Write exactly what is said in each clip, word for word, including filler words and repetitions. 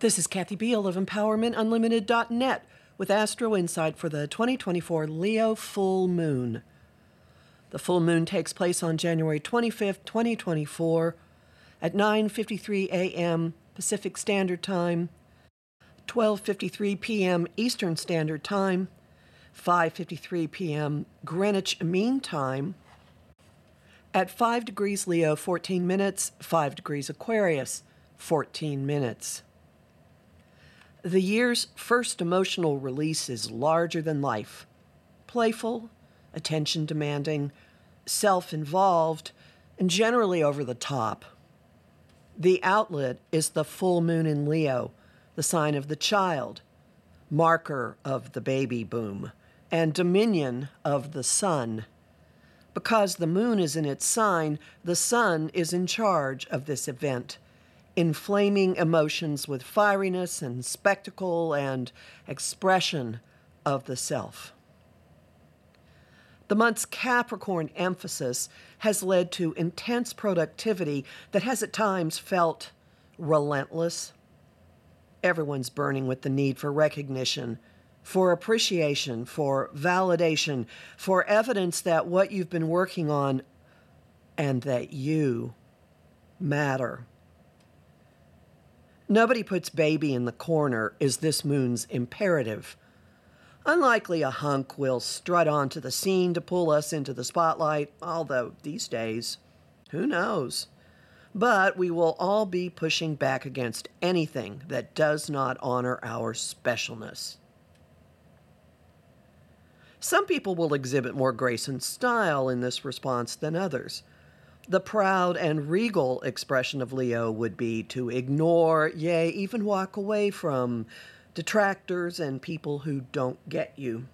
This is Kathy Biehl of Empowerment Unlimited dot net with Astro Insight for the twenty twenty-four Leo full moon. The full moon takes place on January twenty-fifth, twenty twenty-four at nine fifty-three a.m. Pacific Standard Time, twelve fifty-three p.m. Eastern Standard Time, five fifty-three p.m. Greenwich Mean Time, at five degrees Leo, fourteen minutes, five degrees Aquarius, fourteen minutes. The year's first emotional release is larger than life, playful, attention-demanding, self-involved, and generally over the top. The outlet is the full moon in Leo, the sign of the child, marker of the baby boom, and dominion of the sun. Because the moon is in its sign, the sun is in charge of this event, inflaming emotions with fieriness and spectacle and expression of the self. The month's Capricorn emphasis has led to intense productivity that has at times felt relentless. Everyone's burning with the need for recognition, for appreciation, for validation, for evidence that what you've been working on and that you matter. Nobody puts baby in the corner is this moon's imperative. Unlikely a hunk will strut onto the scene to pull us into the spotlight, although these days, who knows? But we will all be pushing back against anything that does not honor our specialness. Some people will exhibit more grace and style in this response than others. The proud and regal expression of Leo would be to ignore, yea, even walk away from detractors and people who don't get you.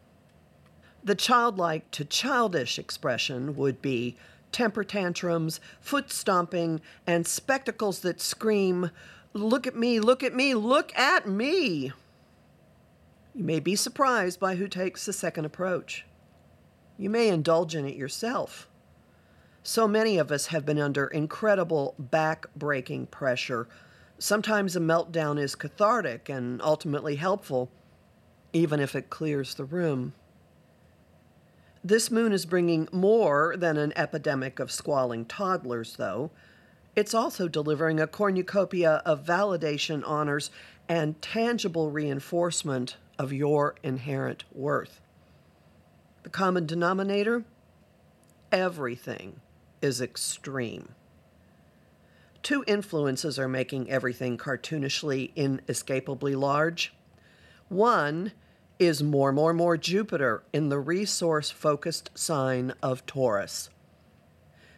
The childlike to childish expression would be temper tantrums, foot stomping, and spectacles that scream, "Look at me, look at me, look at me!" You may be surprised by who takes the second approach. You may indulge in it yourself. So many of us have been under incredible back-breaking pressure. Sometimes a meltdown is cathartic and ultimately helpful, even if it clears the room. This moon is bringing more than an epidemic of squalling toddlers, though. It's also delivering a cornucopia of validation, honors, and tangible reinforcement of your inherent worth. The common denominator? Everything is extreme. Two influences are making everything cartoonishly, inescapably large. One is more, more, more Jupiter in the resource-focused sign of Taurus.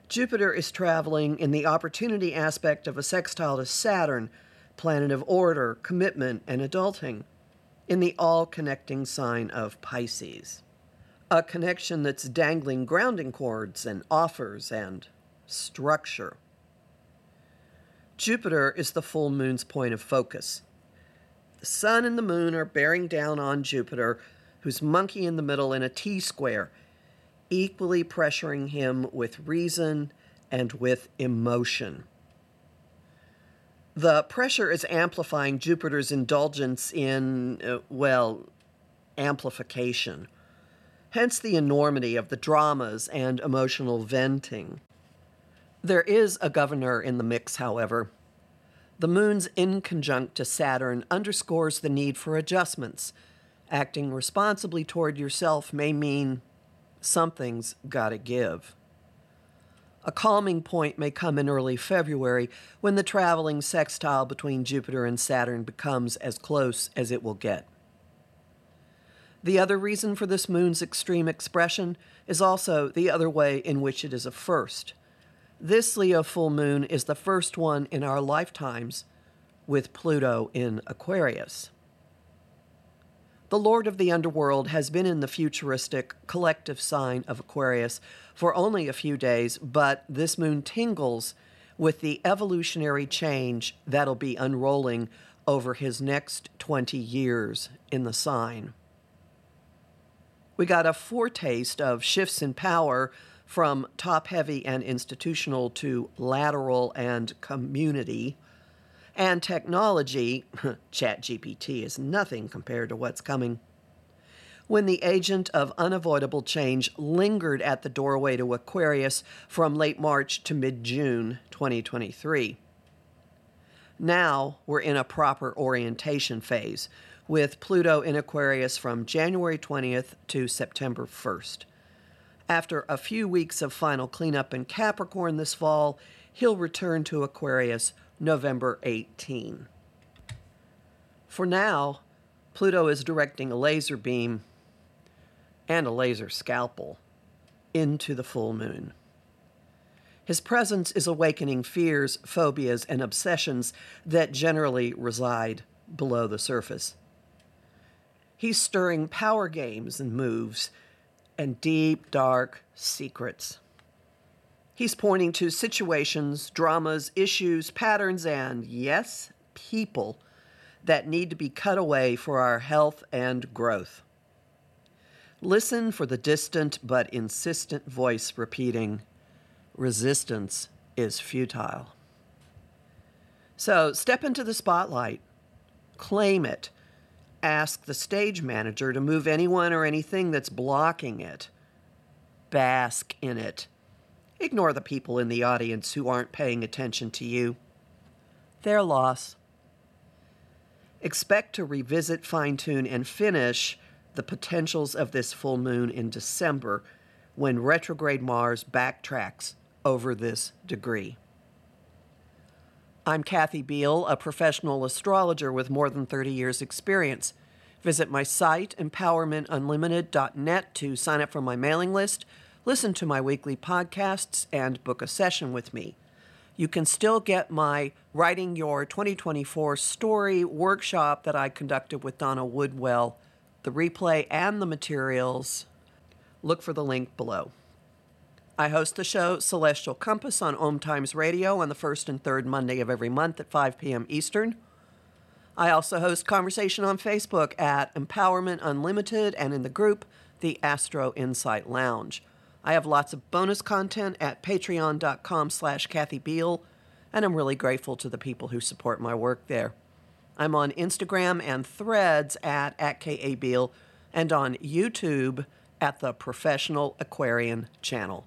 Jupiter is traveling in the opportunity aspect of a sextile to Saturn, planet of order, commitment, and adulting, in the all-connecting sign of Pisces. A connection that's dangling grounding cords and offers and structure. Jupiter is the full moon's point of focus. The sun and the moon are bearing down on Jupiter, who's monkey in the middle in a T-square, equally pressuring him with reason and with emotion. The pressure is amplifying Jupiter's indulgence in, uh, well, amplification. Hence the enormity of the dramas and emotional venting. There is a governor in the mix, however. The moon's inconjunct to Saturn underscores the need for adjustments. Acting responsibly toward yourself may mean something's gotta give. A calming point may come in early February when the traveling sextile between Jupiter and Saturn becomes as close as it will get. The other reason for this moon's extreme expression is also the other way in which it is a first. This Leo full moon is the first one in our lifetimes with Pluto in Aquarius. The Lord of the Underworld has been in the futuristic collective sign of Aquarius for only a few days, but this moon tingles with the evolutionary change that'll be unrolling over his next twenty years in the sign. We got a foretaste of shifts in power from top-heavy and institutional to lateral and community, and technology, ChatGPT is nothing compared to what's coming. When the agent of unavoidable change lingered at the doorway to Aquarius from late March to mid-June twenty twenty-three. Now we're in a proper orientation phase, with Pluto in Aquarius from January twentieth to September first. After a few weeks of final cleanup in Capricorn this fall, he'll return to Aquarius November eighteenth. For now, Pluto is directing a laser beam and a laser scalpel into the full moon. His presence is awakening fears, phobias, and obsessions that generally reside below the surface. He's stirring power games and moves and deep, dark secrets. He's pointing to situations, dramas, issues, patterns, and, yes, people that need to be cut away for our health and growth. Listen for the distant but insistent voice repeating, resistance is futile. So step into the spotlight, claim it, ask the stage manager to move anyone or anything that's blocking it. Bask in it. Ignore the people in the audience who aren't paying attention to you. Their loss. Expect to revisit, fine-tune, and finish the potentials of this full moon in December when retrograde Mars backtracks over this degree. I'm Kathy Biehl, a professional astrologer with more than thirty years' experience. Visit my site, empowerment unlimited dot net, to sign up for my mailing list, listen to my weekly podcasts, and book a session with me. You can still get my Writing Your twenty twenty-four Story workshop that I conducted with Donna Woodwell, the replay and the materials. Look for the link below. I host the show Celestial Compass on O M Times Radio on the first and third Monday of every month at five p.m. Eastern. I also host conversation on Facebook at Empowerment Unlimited and in the group, the Astro Insight Lounge. I have lots of bonus content at patreon.com slash Kathy Biehl, and I'm really grateful to the people who support my work there. I'm on Instagram and Threads at, at K A Biehl, and on YouTube at the Professional Aquarian Channel.